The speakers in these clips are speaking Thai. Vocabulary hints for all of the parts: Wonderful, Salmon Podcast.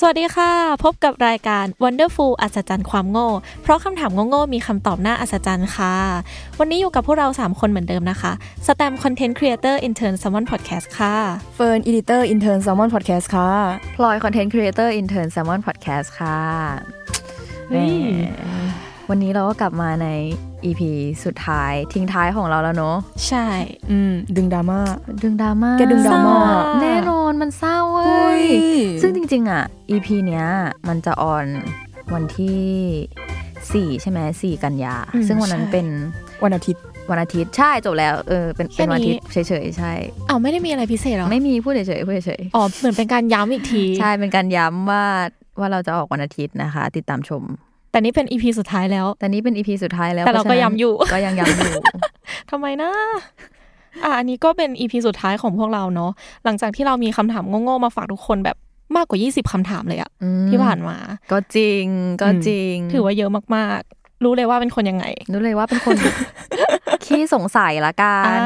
สวัสดีค่ะพบกับรายการ Wonderful อัศจรรย์ความโง่เพราะคำถามโง่ๆมีคำตอบน่าอัศจรรย์ค่ะวันนี้อยู่กับพวกเรา3คนเหมือนเดิมนะคะสแตมป์ Content Creator Intern Salmon Podcast ค่ะเฟิร์น Editor Intern Salmon Podcast ค่ะพลอย Content Creator Intern Salmon Podcast ค่ะวันนี้เราก็กลับมาใน EP สุดท้ายทิ้งท้ายของเราแล้วเนาะใช่ดึงดราม่าแกดึงดราม่าแน่นอนมันเศร้าเว้ยซึ่งจริงๆอ่ะ EP เนี้ยมันจะออนวันที่4ใช่ไหม4กันยาซึ่งวันนั้นเป็นวันอาทิตย์ใช่จบแล้วเป็นวันอาทิตย์เฉยๆใช่อ้าวไม่ได้มีอะไรพิเศษหรอไม่มีพูดเฉยอ๋อเหมือนเป็นการย้ำอีกทีใช่เป็นการย้ำว่าเราจะออกวันอาทิตย์นะคะติดตามชมแต่นี่เป็น EP สุดท้ายแล้วแต่เราก็ย้ำอยู่ทำไมนะอันนี้ก็เป็น EP สุดท้ายของพวกเราเนาะหลังจากที่เรามีคำถามโง่ๆมาฝากทุกคนแบบมากกว่า20คำถามเลยอะที่ผ่านมาก็จริงถือว่าเยอะมากๆรู้เลยว่าเป็นคนยังไงรู้เลยว่าเป็นคน ขี้สงสัยละกัน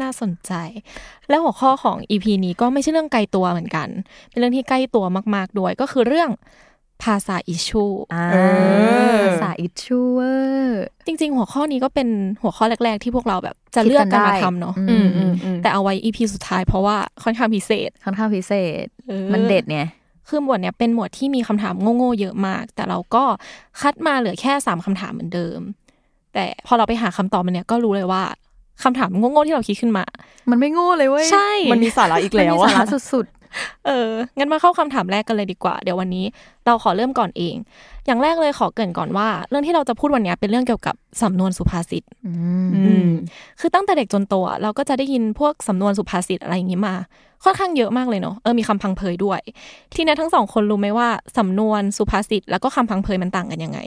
น่าสนใจแล้วหัวข้อของ EP นี้ก็ไม่ใช่เรื่องไกลตัวเหมือนกันเป็นเรื่องที่ใกล้ตัวมากๆด้วยก็คือเรื่องภาษาอิชชูภาษาอิชชูจริงๆหัวข้อนี้ก็เป็นหัวข้อแรกๆที่พวกเราแบบจะเลือกกันมาทำเนาะแต่เอาไว้ EP สุดท้ายเพราะว่าค่อนข้างพิเศษมันเด็ดไงคือหมวดเนี้ยเป็นหมวดที่มีคำถามโง่ๆเยอะมากแต่เราก็คัดมาเหลือแค่3คำถามเหมือนเดิมแต่พอเราไปหาคำตอบมันเนี้ยก็รู้เลยว่าคำถามโง่ๆที่เราคิดขึ้นมามันไม่โง่เลยเว้ยใช่มันมีสาระอีกแล้วอะสาระสุดงั้นมาเข้าคำถามแรกกันเลยดีกว่าเดี๋ยววันนี้เราขอเริ่มก่อนเองอย่างแรกเลยขอเกริ่นก่อนว่าเรื่องที่เราจะพูดวันนี้เป็นเรื่องเกี่ยวกับสำนวนสุภาษิตคือตั้งแต่เด็กจนโตเราก็จะได้ยินพวกสำนวนสุภาษิตอะไรอย่างนี้มาค่อนข้างเยอะมากเลยเนาะมีคำพังเพยด้วยทีนี้ทั้งสองคนรู้ไหมว่าสำนวนสุภาษิตแล้วก็คำพังเพยมันต่างกันยังไง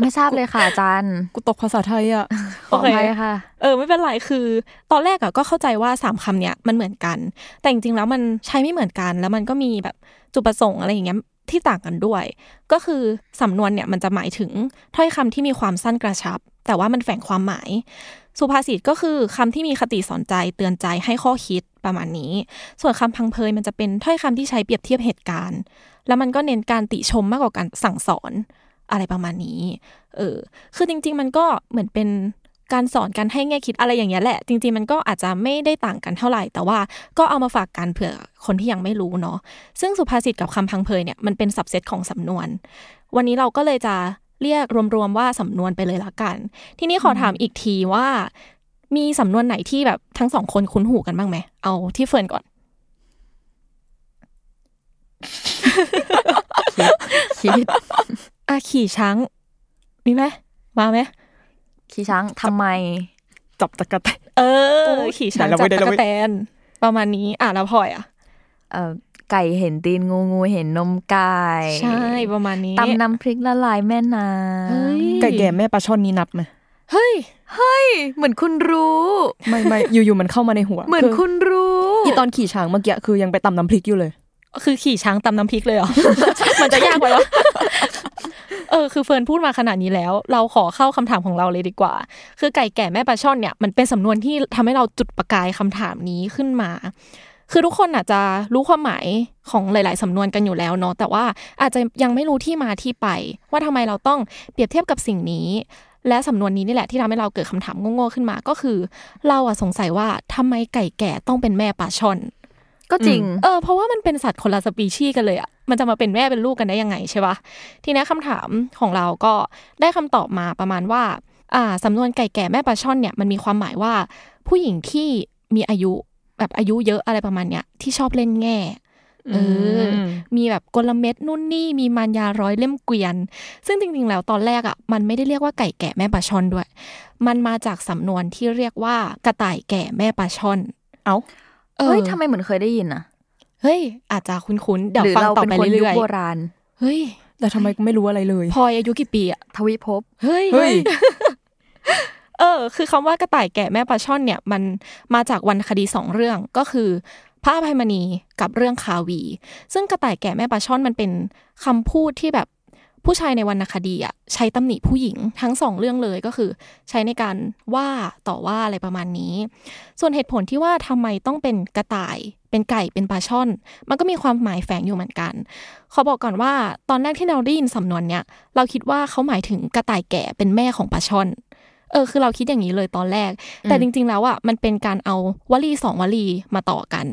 ไม่ทราบเลยค่ะอาจารย์กูตกภาษาไทยอ่ะโอเคค่ะไม่เป็นไรคือตอนแรกอ่ะก็เข้าใจว่า3คำเนี้ยมันเหมือนกันแต่จริงๆแล้วมันใช้ไม่เหมือนกันแล้วมันก็มีแบบจุดประสงค์อะไรอย่างเงี้ยที่ต่างกันด้วยก็คือสำนวนเนี่ยมันจะหมายถึงถ้อยคำที่มีความสั้นกระชับแต่ว่ามันแฝงความหมายสุภาษิตก็คือคำที่มีคติสอนใจเตือนใจให้ข้อคิดประมาณนี้ส่วนคำพังเพยมันจะเป็นถ้อยคำที่ใช้เปรียบเทียบเหตุการณ์แล้วมันก็เน้นการติชมมากกว่าการสั่งสอนอะไรประมาณนี้คือจริงๆมันก็เหมือนเป็นการสอนกันให้แง่คิดอะไรอย่างเงี้ยแหละจริงๆมันก็อาจจะไม่ได้ต่างกันเท่าไหร่แต่ว่าก็เอามาฝากกันเผื่อคนที่ยังไม่รู้เนาะซึ่งสุภาษิตกับคำพังเพยเนี่ยมันเป็นซับเซตของสำนวนวันนี้เราก็เลยจะเรียกรวมๆว่าสำนวนไปเลยละกันทีนี้ขอถามอีกทีว่ามีสำนวนไหนที่แบบทั้งสองคนคุ้นหูกันบ้างไหมเอาที่เฟิร์นก่อนคิดขี่ช้างมีไหมมาไหมขี่ช้างทำไมจับตะกะแตนขี่ช้างจับตะกะแตนประมาณนี้อ่ะแล้วพลอยอ่ะไก่เห็นตีนงูงูเห็นนมไก่ใช่ประมาณนี้ตำน้ำพริกละลายแม่น้ำไก่แก่แม่ปลาช่อนนี้นับไหมเฮ้ยเหมือนคุณรู้ไม่อยู่ๆมันเข้ามาในหัวเหมือนคุณรู้อีตอนขี่ช้างเมื่อกี้คือยังไปตำน้ำพริกอยู่เลยคือขี่ช้างตำน้ำพริกเลยเหรอมันจะยากไปหรอ คือเฟิร์นพูดมาขนาดนี้แล้วเราขอเข้าคำถามของเราเลยดีกว่าคือไก่แก่แม่ปลาช่อนเนี่ยมันเป็นสำนวนที่ทำให้เราจุดประกายคำถามนี้ขึ้นมาคือทุกคนอาจจะรู้ความหมายของหลายๆสำนวนกันอยู่แล้วเนาะแต่ว่าอาจจะยังไม่รู้ที่มาที่ไปว่าทำไมเราต้องเปรียบเทียบกับสิ่งนี้และสำนวนนี้นี่แหละที่ทำให้เราเกิดคำถามโง่ๆขึ้นมาก็คือเราอะสงสัยว่าทำไมไก่แก่ต้องเป็นแม่ปลาช่อนก็จริงเพราะว่ามันเป็นสัตว์คนละสปีชีส์กันเลยอะมันจะมาเป็นแม่เป็นลูกกันได้ยังไงใช่ป่ะทีนี้คำถามของเราก็ได้คำตอบมาประมาณว่าสำนวนไก่แก่แม่ปลาช่อนเนี่ยมันมีความหมายว่าผู้หญิงที่มีอายุแบบอายุเยอะอะไรประมาณเนี้ยที่ชอบเล่นแง่มีแบบกลเม็ดนู่นนี่มีมารยาร้อยเล่มเกวียนซึ่งจริงๆแล้วตอนแรกอ่ะมันไม่ได้เรียกว่าไก่แก่แม่ปลาช่อนด้วยมันมาจากสำนวนที่เรียกว่ากระต่ายแก่แม่ปลาช่อนเฮ้ยทำไมเหมือนเคยได้ยินนะเฮ้ยอาจจะคุ้นๆเดี๋ยวฟังต่อไปเรื่อยๆโบราณเฮ้ยแต่ทำไมไม่รู้อะไรเลยพลอยอายุกี่ปีอ่ะทวิภพเฮ้ยคือคำว่ากระต่ายแก่แม่ปลาช่อนเนี่ยมันมาจากวรรณคดี2เรื่องก็คือพระอภัยมณีกับเรื่องคาวีซึ่งกระต่ายแก่แม่ปลาช่อนมันเป็นคำพูดที่แบบผู้ชายในวรรณคดีอ่ะใช้ตำหนิผู้หญิงทั้ง2เรื่องเลยก็คือใช้ในการว่าต่อว่าอะไรประมาณนี้ส่วนเหตุผลที่ว่าทำไมต้องเป็นกระต่ายเป็นไก่เป็นปลาช่อนมันก็มีความหมายแฝงอยู่เหมือนกันขอบอกก่อนว่าตอนแรกที่เราได้ยินสำนวนเนี้ยเราคิดว่าเขาหมายถึงกระต่ายแก่เป็นแม่ของปลาช่อนคือเราคิดอย่างนี้เลยตอนแรกแต่จริงๆแล้วอ่ะมันเป็นการเอาวลี2วลีมาต่อกัน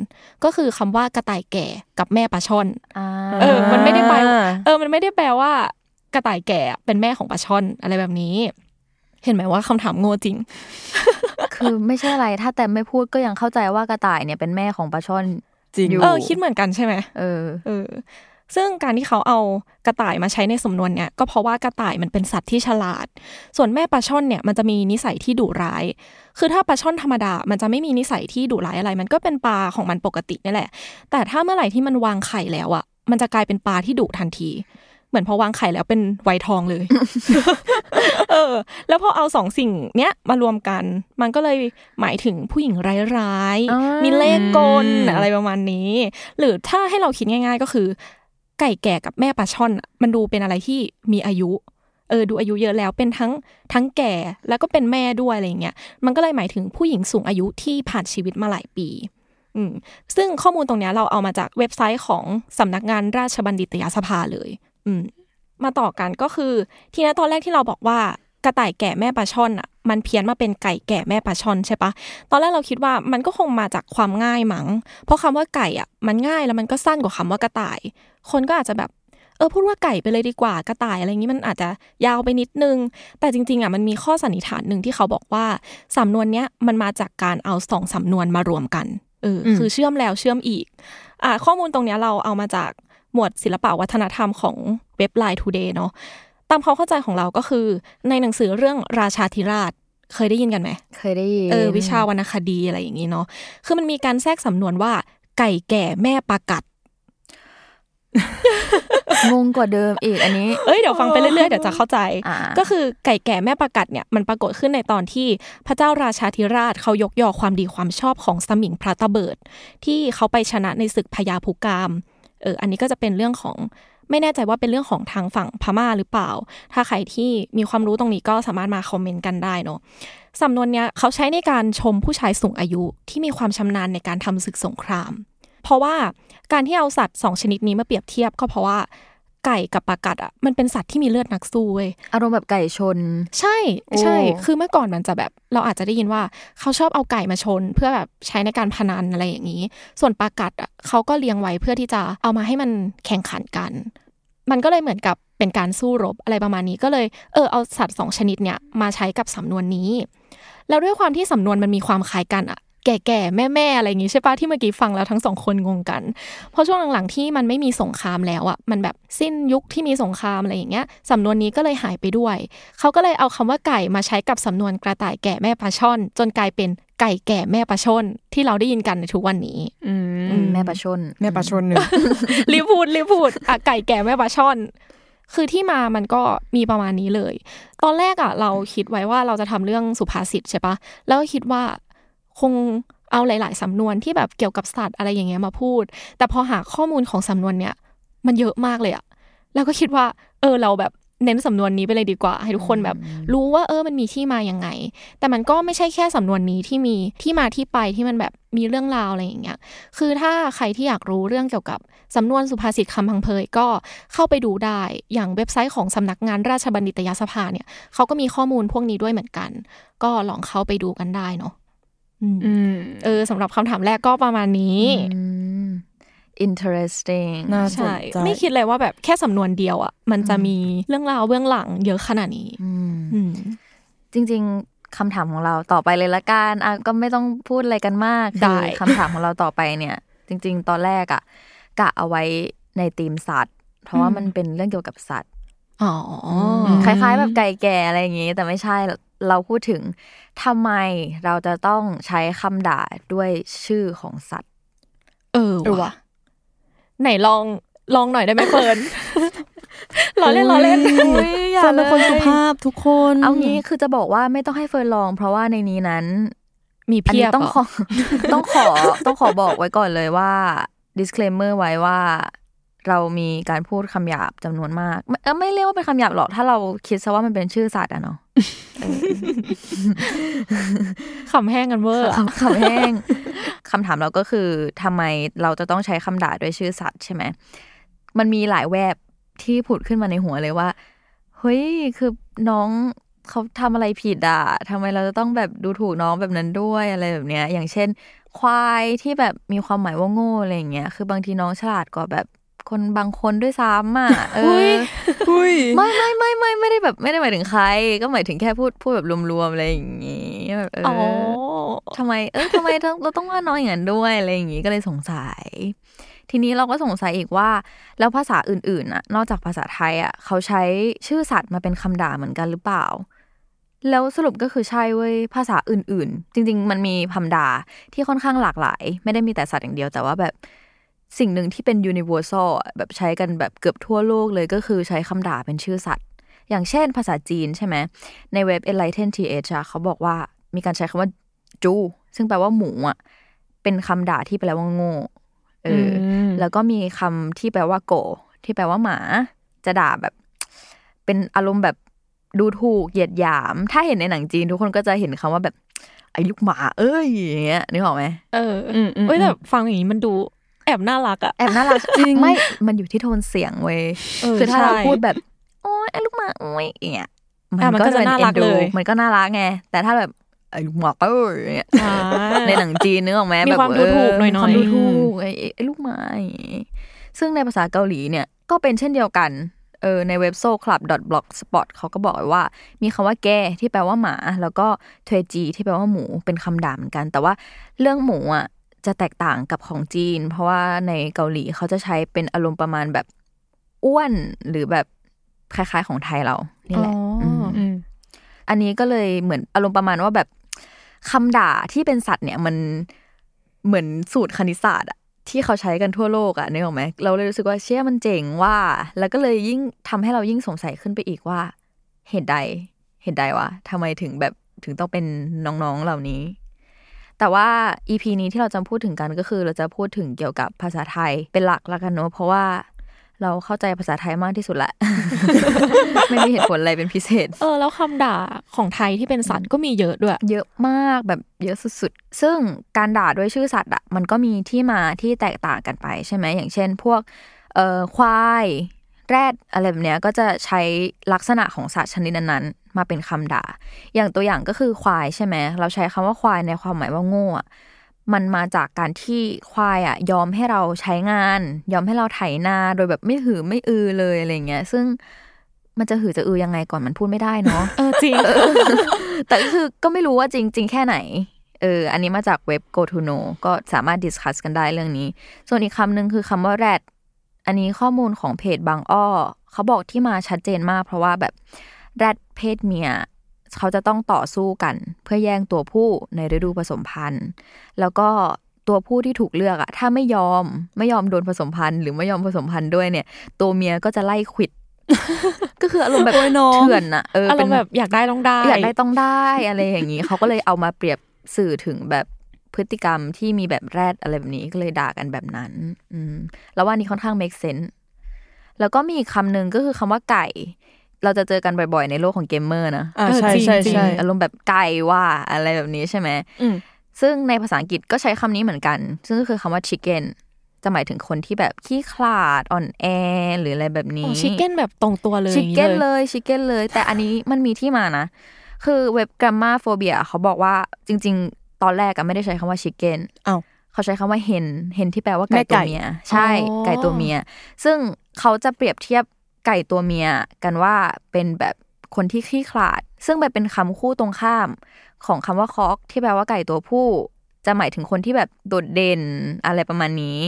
ก็คือคำว่ากระต่ายแก่กับแม่ปลาช่อนมันไม่ได้แปลว่ากระต่ายแก่เป็นแม่ของปลาช่อนอะไรแบบนี้เห็นไหมว่าคำถามโง่จริง คือไม่ใช่อะไรถ้าแต่ไม่พูดก็ยังเข้าใจว่ากระต่ายเนี่ยเป็นแม่ของปลาช่อนจริงคิดเหมือนกันใช่ไหมซึ่งการที่เขาเอากระต่ายมาใช้ในสำนวนเนี่ยก็เพราะว่ากระต่ายมันเป็นสัตว์ที่ฉลาดส่วนแม่ปลาช่อนเนี่ยมันจะมีนิสัยที่ดุร้ายคือถ้าปลาช่อนธรรมดามันจะไม่มีนิสัยที่ดุร้ายอะไรมันก็เป็นปลาของมันปกตินี่แหละแต่ถ้าเมื่อไหร่ที่มันวางไข่แล้วอ่ะมันจะกลายเป็นปลาที่ดุทันทีเหมือนพอวางไข่แล้วเป็นไวทองเลย แล้วพอเอาสองสิ่งเนี้ยมารวมกันมันก็เลยหมายถึงผู้หญิงร้ายๆมีเล่ห์กลอะไรประมาณนี้หรือถ้าให้เราคิดง่ายๆก็คือไก่แก่กับแม่ปลาช่อนมันดูเป็นอะไรที่มีอายุดูอายุเยอะแล้วเป็นทั้งแก่แล้วก็เป็นแม่ด้วยอะไรเงี้ยมันก็เลยหมายถึงผู้หญิงสูงอายุที่ผ่านชีวิตมาหลายปีซึ่งข้อมูลตรงนี้เราเอามาจากเว็บไซต์ของสำนักงานราชบัณฑิตยสภาเลยมาต่อกันก็คือทีนี้ตอนแรกที่เราบอกว่ากระต่ายแก่แม่ปลาช่อนอ่ะมันเพี้ยนมาเป็นไก่แก่แม่ปลาช่อนใช่ปะตอนแรกเราคิดว่ามันก็คงมาจากความง่ายมั้งเพราะคำว่าไก่อ่ะมันง่ายแล้วมันก็สั้นกว่าคำว่ากระต่ายคนก็อาจจะแบบพูดว่าไก่ไปเลยดีกว่ากระต่ายอะไรอย่างนี้มันอาจจะยาวไปนิดนึงแต่จริงๆอ่ะมันมีข้อสันนิษฐานนึงที่เขาบอกว่าสำนวนเนี้ยมันมาจากการเอาสองสำนวนมารวมกันคือเชื่อมแล้วเชื่อมอีกข้อมูลตรงเนี้ยเราเอามาจากหมวดศิลปะวัฒนธรรมของเว็บ Line Today เนาะตามความเข้าใจของเราก็คือในหนังสือเรื่องราชาธิราชเคยได้ยินกันไหมเคยได้ยินวิชาวรรณคดีอะไรอย่างนี้เนาะคือมันมีการแทรกสำนวนว่าไก่แก่แม่ปลากัดงงกว่าเดิมอีกอันนี้เดี๋ยวฟังไปเรื่อยๆเดี๋ยวจะเข้าใจก็คือไก่แก่แม่ปลากัดเนี่ยมันปรากฏขึ้นในตอนที่พระเจ้าราชาธิราชเขายกย่อความดีความชอบของสมิงพระตะเบิดที่เขาไปชนะในศึกพญาภูกามอันนี้ก็จะเป็นเรื่องของไม่แน่ใจว่าเป็นเรื่องของทางฝั่งพม่าหรือเปล่าถ้าใครที่มีความรู้ตรงนี้ก็สามารถมาคอมเมนต์กันได้เนาะสำนวนเนี้ยเขาใช้ในการชมผู้ชายสูงอายุที่มีความชำนาญในการทำศึกสงครามเพราะว่าการที่เอาสัตว์2ชนิดนี้มาเปรียบเทียบก็เพราะว่าไก่กับปลากัดอ่ะมันเป็นสัตว์ที่มีเลือดนักสู้เว้ยอารมณ์แบบไก่ชนใช่ใช่คือเมื่อก่อนมันจะแบบเราอาจจะได้ยินว่าเขาชอบเอาไก่มาชนเพื่อแบบใช้ในการพนันอะไรอย่างนี้ส่วนปลากัดอ่ะเขาก็เลี้ยงไว้เพื่อที่จะเอามาให้มันแข่งขันกันมันก็เลยเหมือนกับเป็นการสู้รบอะไรประมาณนี้ก็เลยเอาสัตว์2ชนิดเนี้ยมาใช้กับสำนวนนี้แล้วด้วยความที่สำนวนมันมีความคล้ายกันอ่ะแก่ๆแม่ๆอะไรอย่างงี้ใช่ป่ะที่เมื่อกี้ฟังแล้วทั้ง2คนงงกันเพราะช่วงหลังๆที่มันไม่มีสงครามแล้วอ่ะมันแบบสิ้นยุคที่มีสงครามอะไรอย่างเงี้ยสำนวนนี้ก็เลยหายไปด้วยเขาก็เลยเอาคำว่าไก่มาใช้กับสำนวนกระต่ายแก่แม่ปลาช่อนจนกลายเป็นไก่แก่แม่ปลาช่อนที่เราได้ยินกันในทุกวันนี้แม่ปลาช่อนแม่ปลาช่อน รีบพูดไก่แก่แม่ปลาช่อนคือที่มามันก็มีประมาณนี้เลยตอนแรกอ่ะเราคิดไว้ว่าเราจะทำเรื่องสุภาษิตใช่ป่ะแล้วคิดว่าคงเอาหลายๆสำนวนที่แบบเกี่ยวกับสัตว์อะไรอย่างเงี้ยมาพูดแต่พอหาข้อมูลของสำนวนเนี้ยมันเยอะมากเลยอะแล้วก็คิดว่าเราแบบ เน้นสำนวนนี้ไปเลยดีกว่าให้ทุกคนแบบรู้ว่ามันมีที่มายังไงแต่มันก็ไม่ใช่แค่สำนวนนี้ที่มีที่มาที่ไปที่มันแบบมีเรื่องราวอะไรอย่างเงี้ยคือถ้าใครที่อยากรู้เรื่องเกี่ยวกับสำนวนสุภาษิตคำพังเพยก็เข้าไปดูได้อย่างเว็บไซต์ของสำนักงานราชบัณฑิตยสภาเนี่ยเขาก็มีข้อมูลพวกนี้ด้วยเหมือนกันก็ลองเข้าไปดูกันได้เนาะสำหรับคำถามแรกก็ประมาณนี้interesting ใช่ไม่คิดเลยว่าแบบแค่สำนวนเดียวอ่ะมันจะมีเรื่องราวเบื้องหลังเยอะขนาดนี้จริงๆคำถามของเราต่อไปเลยละกันก็ไม่ต้องพูดอะไรกันมากคือคำถามของเราต่อไปเนี่ยจริงๆตอนแรกอ่ะกะเอาไว้ในธีมสัตว์เพราะว่ามันเป็นเรื่องเกี่ยวกับสัตว์อ๋อคล้ายๆแบบไก่แก่อะไรอย่างงี้แต่ไม่ใช่เราพูดถึงทำไมเราจะต้องใช้คำด่าด้วยชื่อของสัตว์ว่ะไหนลองหน่อยได้ไหมเฟิร์นล้อเล่นเฟิร์นเป็นคนสุภาพทุกคนเอางี้คือจะบอกว่าไม่ต้องให้เฟิร์นลองเพราะว่าในนี้นั้นมีเพียบต้องขอบอกไว้ก่อนเลยว่า disclaimer ไว้ว่าเรามีการพูดคำหยาบจำนวนมากไม่เรียกว่าเป็นคำหยาบหรอกถ้าเราคิดซะว่ามันเป็นชื่อสัตว์อะเนาะคำแห้งกันเวอร์คำแห้งคำถามเราก็คือทำไมเราจะต้องใช้คำด่าด้วยชื่อสัตว์ใช่ไหมมันมีหลายแวบที่ผุดขึ้นมาในหัวเลยว่าเฮ้ยคือน้องเขาทำอะไรผิดอะทำไมเราจะต้องแบบดูถูกน้องแบบนั้นด้วยอะไรแบบเนี้ยอย่างเช่นควายที่แบบมีความหมายว่าโง่อะไรอย่างเงี้ยคือบางทีน้องฉลาดกว่าแบบคนบางคนด้วยซ้ำอ่ะไม่ได้แบบไม่ได้หมายถึงใครก็หมายถึงแค่พูดแบบรวมๆอะไรอย่างงี้แบบทำไมเราต้องว่าน้อยอย่างนั้นด้วยอะไรอย่างงี้ก็เลยสงสัยทีนี้เราก็สงสัยอีกว่าแล้วภาษาอื่นๆอ่ะนอกจากภาษาไทยอ่ะเขาใช้ชื่อสัตว์มาเป็นคำด่าเหมือนกันหรือเปล่าแล้วสรุปก็คือใช่เว้ยภาษาอื่นๆจริงๆมันมีคำด่าที่ค่อนข้างหลากหลายไม่ได้มีแต่สัตว์อย่างเดียวแต่ว่าแบบสิ่งหนึ่งที่เป็น universal แบบใช้กันแบบเกือบทั่วโลกเลยก็คือใช้คำด่าเป็นชื่อสัตว์อย่างเช่นภาษาจีนใช่ไหมในเว็บ Enlighten TH เขาบอกว่ามีการใช้คำว่าจูซึ่งแปลว่าหมูอ่ะเป็นคำด่าที่แปลว่าโง่แล้วก็มีคำที่แปลว่าโกที่แปลว่าหมาจะด่าแบบเป็นอารมณ์แบบดูถูกเหยียดหยามถ้าเห็นในหนังจีนทุกคนก็จะเห็นคำว่าแบบไอ้ลูกหมาเอ้ยอย่างเงี้ยนึกออกไหมแต่ฟังอย่างนี้มันดูแอบน่ารักอะแอบน่ารักจริงไม่มันอยู่ที่โทนเสียงเว้ยคือถ้าเราพูดแบบโอ๊ยไอ้ลูกหมาโอ๊ยอย่างเงี้ยมันก็จะน่ารักเลยมันก็น่ารักไงแต่ถ้าแบบไอ้ลูกหมาเอ้ยอย่างเงี้ยในหนังจีนนึกออกไหมแบบความดูถูกหน่อยความดูถูกไอ้ลูกหมาซึ่งในภาษาเกาหลีเนี่ยก็เป็นเช่นเดียวกันในเว็บ soclub.blogspot เขาก็บอกไว้ว่ามีคำว่าแก่ที่แปลว่าหมาแล้วก็เทจีที่แปลว่าหมูเป็นคำด่าเหมือนกันแต่ว่าเรื่องหมูอะจะแตกต่างกับของจีนเพราะว่าในเกาหลีเขาจะใช้เป็นอารมณ์ประมาณแบบอ้วนหรือแบบคล้ายๆของไทยเรานี่แหละอันนี้ก็เลยเหมือนอารมณ์ประมาณว่าแบบคำด่าที่เป็นสัตว์เนี่ยมันเหมือนสูตรคณิตศาสตร์อะที่เขาใช้กันทั่วโลกอะนึกออกไหมเราเลยรู้สึกว่าเชี่ยมันเจ๋งว่าแล้วก็เลยยิ่งทำให้เรายิ่งสงสัยขึ้นไปอีกว่าเหตุใดวะทำไมถึงแบบถึงต้องเป็นน้องๆเหล่านี้แต่ว่า EP นี้ที่เราจะพูดถึงกันก็คือเราจะพูดถึงเกี่ยวกับภาษาไทยเป็นหลักละกันเนาะเพราะว่าเราเข้าใจภาษาไทยมากที่สุดละ ไม่มีเหตุผลอะไรเป็นพิเศษแล้วคำด่าของไทยที่เป็นสัตว์ก็มีเยอะด้วยเยอะมากแบบเยอะสุดๆซึ่งการด่าด้วยชื่อสัตว์อ่ะมันก็มีที่มาที่แตกต่างกันไปใช่ไหมอย่างเช่นพวกควายแรดอะไรแบบเนี้ยก็จะใช้ลักษณะของสัตว์ชนิดนั้นมาเป็นคำด่าอย่างตัวอย่างก็คือควายใช่ไหมเราใช้คำว่าควายในความหมายว่าโง่มันมาจากการที่ควายอ่ะยอมให้เราใช้งานยอมให้เราไถนาโดยแบบไม่หือไม่อือเลยอะไรเงี้ยซึ่งมันจะหือจะอือยังไงก่อนมันพูดไม่ได้เนาะจริง แต่คือก็ไม่รู้ว่าจริงแค่ไหนอันนี้มาจากเว็บ Go to Know ก็สามารถดิสคัสกันได้เรื่องนี้ส่วนอีกคำหนึ่งคือคำว่าแรดอันนี้ข้อมูลของเพจบางอ้อเขาบอกที่มาชัดเจนมากเพราะว่าแบบแรดเพศเมียเขาจะต้องต่อสู้กันเพื่อแย่งตัวผู้ในฤดูผสมพันธุ์แล้วก็ตัวผู้ที่ถูกเลือกอะถ้าไม่ยอมโดนผสมพันธุ์หรือไม่ยอมผสมพันธุ์ด้วยเนี่ยตัวเมียก็จะไล่ขวิด ก็คืออารมณ์แบบเถื่อนอะอารมณ์แบบอยากได้ต้องได้อะไรอย่างนี้ เขาก็เลยเอามาเปรียบสื่อถึงแบบพฤติกรรมที่มีแบบแรดอะไรแบบนี้ก็เลยด่ากันแบบนั้นแล้วว่านี่ค่อนข้าง make sense แล้วก็มีอีกคำหนึ่งก็คือคำว่าไก่ เราจะเจอกันบ่อยๆในโลกของเกมเมอร์นะใช่ใช่ใช่อารมณ์แบบไกลว่าอะไรแบบนี้ใช่ไหมซึ่งในภาษาอังกฤษก็ใช้คำนี้เหมือนกันซึ่งก็คือคำว่า chicken จะหมายถึงคนที่แบบขี้ขลาดอ่อนแอหรืออะไรแบบนี้ chicken แบบตรงตัวเลย chicken เลย chicken เลยแต่อันนี้มันมีที่มานะคือเว็บ Grammarphobia เขาบอกว่าจริงๆตอนแรกอะไม่ได้ใช้คำว่า chicken เขาใช้คำว่า hen ที่แปลว่าไก่ตัวเมียใช่ไก่ตัวเมียซึ่งเขาจะเปรียบเทียบไก่ตัวเมียกันว่าเป็นแบบคนที่ขี้ขลาดซึ่งไปเป็นคำคู่ตรงข้ามของคำว่า cock ที่แปลว่าไก่ตัวผู้จะหมายถึงคนที่แบบโดดเด่นอะไรประมาณนี้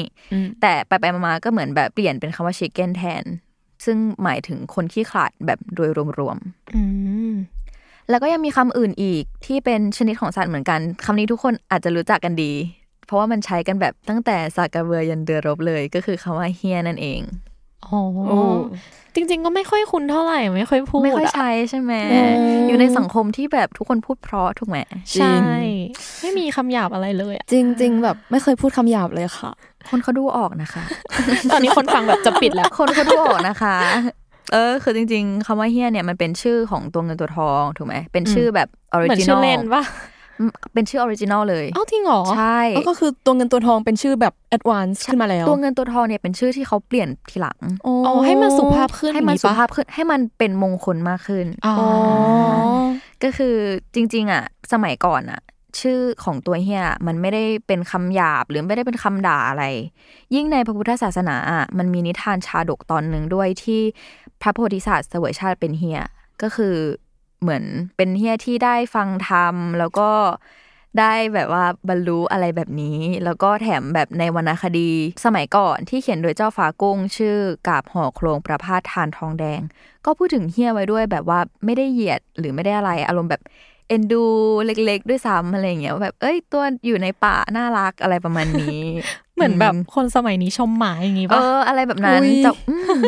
แต่ไปๆมาๆก็เหมือนแบบเปลี่ยนเป็นคำว่า chicken แทนซึ่งหมายถึงคนขี้ขลาดแบบโดยรวมๆแล้วก็ยังมีคำอื่นอีกที่เป็นชนิดของสัตว์เหมือนกันคำนี้ทุกคนอาจจะรู้จักกันดีเพราะว่ามันใช้กันแบบตั้งแต่สากกระเบือยันเรือรบเลยก็คือคำว่าเฮี้ยนั่นเองอ๋อจริงๆก็ไม่ค่อยคุ้นเท่าไหร่ไม่ค่อยพูดไม่ค่อยใช้ใช่ไหมอยู่ในสังคมที่แบบทุกคนพูดเพราะถูกไหมใช่ไม่มีคำหยาบอะไรเลยจริงๆแบบไม่เคยพูดคำหยาบเลยค่ะคนเขาดูออกนะคะตอนนี้คนฟังแบบจะปิดแล้วคนเขาดูออกนะคะคือจริงๆคำว่าเฮี้ยเนี่ยมันเป็นชื่อของตัวเงินตัวทองถูกไหมเป็นชื่อแบบออริจินอลเหมือนชื่อเล่นป่ะเป็นชื่อออริจินอลเลยอ้าวจริงเหรอใช่ก็คือตัวเงินตัวทองเป็นชื่อแบบแอดวานซ์ขึ้นมาแล้วตัวเงินตัวทองเนี่ยเป็นชื่อที่เขาเปลี่ยนทีหลังอ๋อให้มันสุภาพขึ้นให้มันสุภาพขึ้นให้มันเป็นมงคลมากขึ้นอ๋อก็คือจริงๆอ่ะสมัยก่อนอ่ะชื่อของตัวเฮียมันไม่ได้เป็นคำหยาบหรือไม่ได้เป็นคำด่าอะไรยิ่งในพระพุทธศาสนาอ่ะมันมีนิทานชาดกตอนนึงด้วยที่พระโพธิสัตว์เสวยชาติเป็นเฮียก็คือเหมือนเป็นเฮียที่ได้ฟังธรรมแล้วก็ได้แบบว่าบรรลุอะไรแบบนี้แล้วก็แถมแบบในวรรณคดีสมัยก่อนที่เขียนโดยเจ้าฟ้ากุ้งชื่อกาบห่อโครงประพาสทานทองแดงก็พูดถึงเฮียไว้ด้วยแบบว่าไม่ได้เหยียดหรือไม่ได้อะไรอารมณ์แบบเอ็นดูเล็กๆด้วยซ้ำอะไรอย่างเงี้ยแบบเอ้ยตัวอยู่ในป่าน่ารักอะไรประมาณนี้เหมือนแบบคนสมัยนี้ชมหมาอย่างงี้ป่ะอะไรแบบนั้นจะ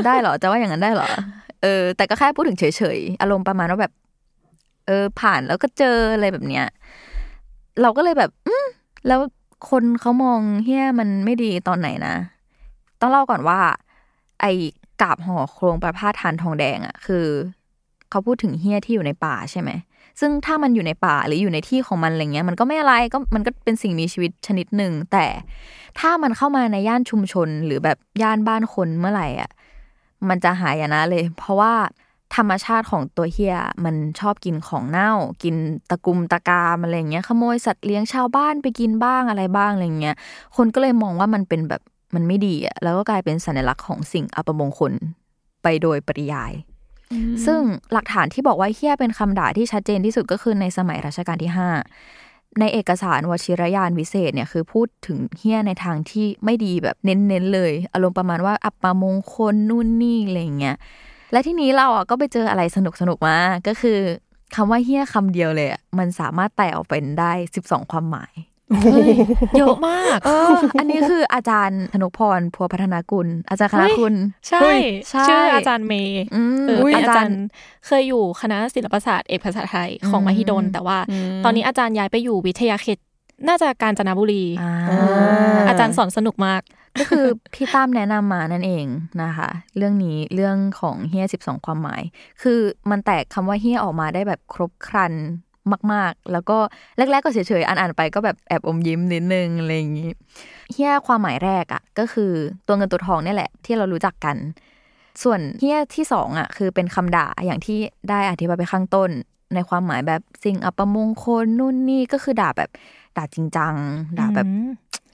ได้เหรอจะว่าอย่างนั้นได้เหรอแต่ก็แค่พูดถึงเฉยๆอารมณ์ประมาณว่าแบบผ่านแล้วก็เจออะไรแบบเนี้ยเราก็เลยแบบแล้วคนเขามองเฮี้ยมันไม่ดีตอนไหนนะต้องเล่าก่อนว่าไอ้กาบห่อโครงประพาสทานทองแดงอ่ะคือเขาพูดถึงเฮี้ยที่อยู่ในป่าใช่ไหมซึ่งถ้ามันอยู่ในป่าหรืออยู่ในที่ของมันอะไรเงี้ยมันก็ไม่อะไรก็มันก็เป็นสิ่งมีชีวิตชนิดหนึ่งแต่ถ้ามันเข้ามาในย่านชุมชนหรือแบบย่านบ้านคนเมื่อไหร่อ่ะมันจะหายนะเลยเพราะว่าธรรมชาติของตัวเฮียมันชอบกินของเน่ากินตะกุมตะกามอะไรเงี้ยขโมยสัตว์เลี้ยงชาวบ้านไปกินบ้างอะไรบ้างอะไรเงี้ยคนก็เลยมองว่ามันเป็นแบบมันไม่ดีอ่ะแล้วก็กลายเป็นสัญลักษณ์ของสิ่งอัปมงคลไปโดยปริยายซึ่งหลักฐานที่บอกว่าเฮียเป็นคำด่าที่ชัดเจนที่สุดก็คือในสมัยรัชกาลที่5ในเอกสารวชิรยานวิเศษเนี่ยคือพูดถึงเฮียในทางที่ไม่ดีแบบเน้นๆเลยอารมณ์ประมาณว่าอัปมงคลนู่นนี่อะไรเงี้ยและที่นี้เราอ่ะก็ไปเจออะไรสนุกๆมาก็คือคำว่าเฮี้ยคำเดียวเลยอ่ะมันสามารถแตกออกเป็นได้12ความหมายเยอะมากอันนี้คืออาจารย์ธนกพรพัวพัฒนากุลอาจารย์คณะคุณใช่ชื่ออาจารย์เมย์อาจารย์เคยอยู่คณะศิลปศาสตร์เอกภาษาไทยของมหิดลแต่ว่าตอนนี้อาจารย์ย้ายไปอยู่วิทยาเขตน่าจะกาญจนบุรีอาจารย์สอนสนุกมากก็คือพี่ตั้มแนะนำมานั่นเองนะคะเรื่องนี้เรื่องของเฮี้ย12ความหมายคือมันแตกคำว่าเฮี้ยออกมาได้แบบครบครันมากๆแล้วก็แรกๆก็เฉยๆอ่านๆไปก็แบบแอบอมยิ้มนิดนึงอะไรอย่างนี้เฮี้ยความหมายแรกอ่ะก็คือตัวเงินตัวทองนี่แหละที่เรารู้จักกันส่วนเฮี้ยที่2อ่ะคือเป็นคำด่าอย่างที่ได้อธิบายไปข้างต้นในความหมายแบบสิ่งอัปมงคลนู่นนี่ก็คือด่าแบบด่าจริงจังด่าแบบ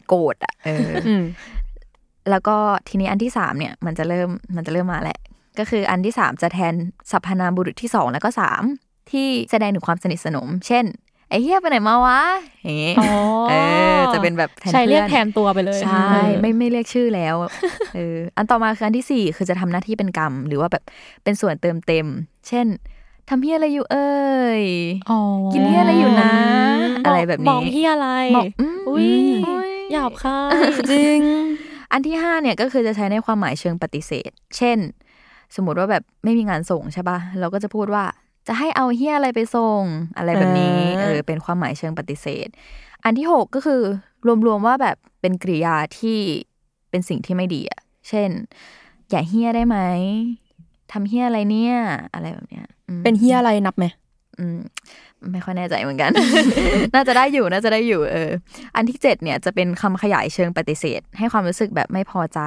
โกรธอ่ะแล้วก็ทีนี้อันที่3เนี่ยมันจะเริ่มมาแหละก็คืออันที่3จะแทนสรรพนามบุรุษที่2แล้วก็3ที่แสดงถึงความสนิทสนมเช่นไอ้เหี้ยไปไหนมาวะอย่างงี้จะเป็นแบบแทนเพื่อนใช่เรียกแทนตัวไปเลยใช่ไม่เรียกชื่อแล้วอันต่อมาคืออันที่4คือจะทำหน้าที่เป็นกรรมหรือว่าแบบเป็นส่วนเติมเต็มเช่นทำเหี้ยอะไรอยู่เอ้ยกินเหี้ยอะไรอยู่นะอะไรแบบนี้มองเหี้ยอะไรอุ๊ยหยาบคายจริงอันที่5เนี่ยก็คือจะใช้ในความหมายเชิงปฏิเสธเช่นสมมติว่าแบบไม่มีงานส่งใช่ป่ะเราก็จะพูดว่าจะให้เอาเฮี้ยอะไรไปส่งอะไรแบบนี้เป็นความหมายเชิงปฏิเสธอันที่6ก็คือรวมๆว่าแบบเป็นกริยาที่เป็นสิ่งที่ไม่ดีอ่ะเช่นอย่าเฮี้ยได้ไหม ทำเฮี้ยอะไรเนี่ยอะไรแบบเนี้ยเป็นเฮี้ยอะไรนับไหมไม่ค่อยแน่ใจเหมือนกัน น่าจะได้อยู่อันที่7เนี่ยจะเป็นคำขยายเชิงปฏิเสธให้ความรู้สึกแบบไม่พอใจ